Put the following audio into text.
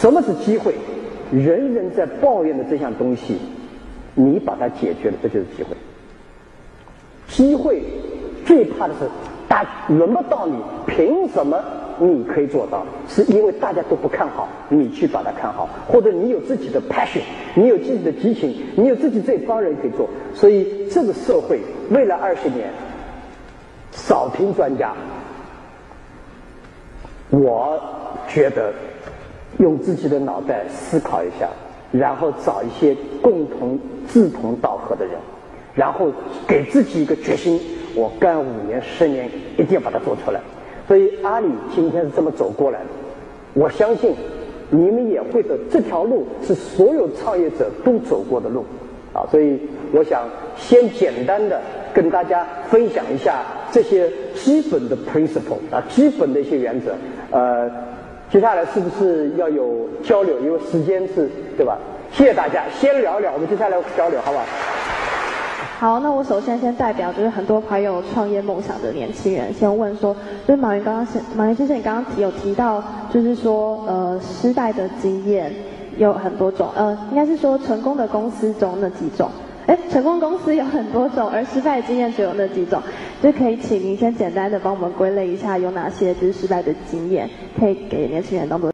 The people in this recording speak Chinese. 什么是机会？人人在抱怨的这项东西，你把它解决了，这就是机会。机会最怕的是大轮不到你，凭什么你可以做到？是因为大家都不看好，你去把它看好，或者你有自己的 passion， 你有自己的激情，你有自己这帮人可以做。所以这个社会未来20年，少听专家，我觉得用自己的脑袋思考一下，然后找一些共同志同道合的人，然后给自己一个决心，我干5年10年一定要把它做出来。所以阿里今天是这么走过来的，我相信你们也会的，这条路是所有创业者都走过的路啊。所以我想先简单的跟大家分享一下这些基本的 principle 啊，基本的一些原则。接下来是不是要有交流？因为时间是，对吧？谢谢大家，先聊一聊，我们接下来交流，好不好？好，那我首先代表就是很多怀有创业梦想的年轻人，先问说，就是马云先生，你刚刚有提到，就是说失败的经验有很多种，应该是说成功的公司中那几种。成功公司有很多种，而失败的经验只有那几种，就可以请您先简单的帮我们归类一下有哪些就是失败的经验，可以给年轻人当做。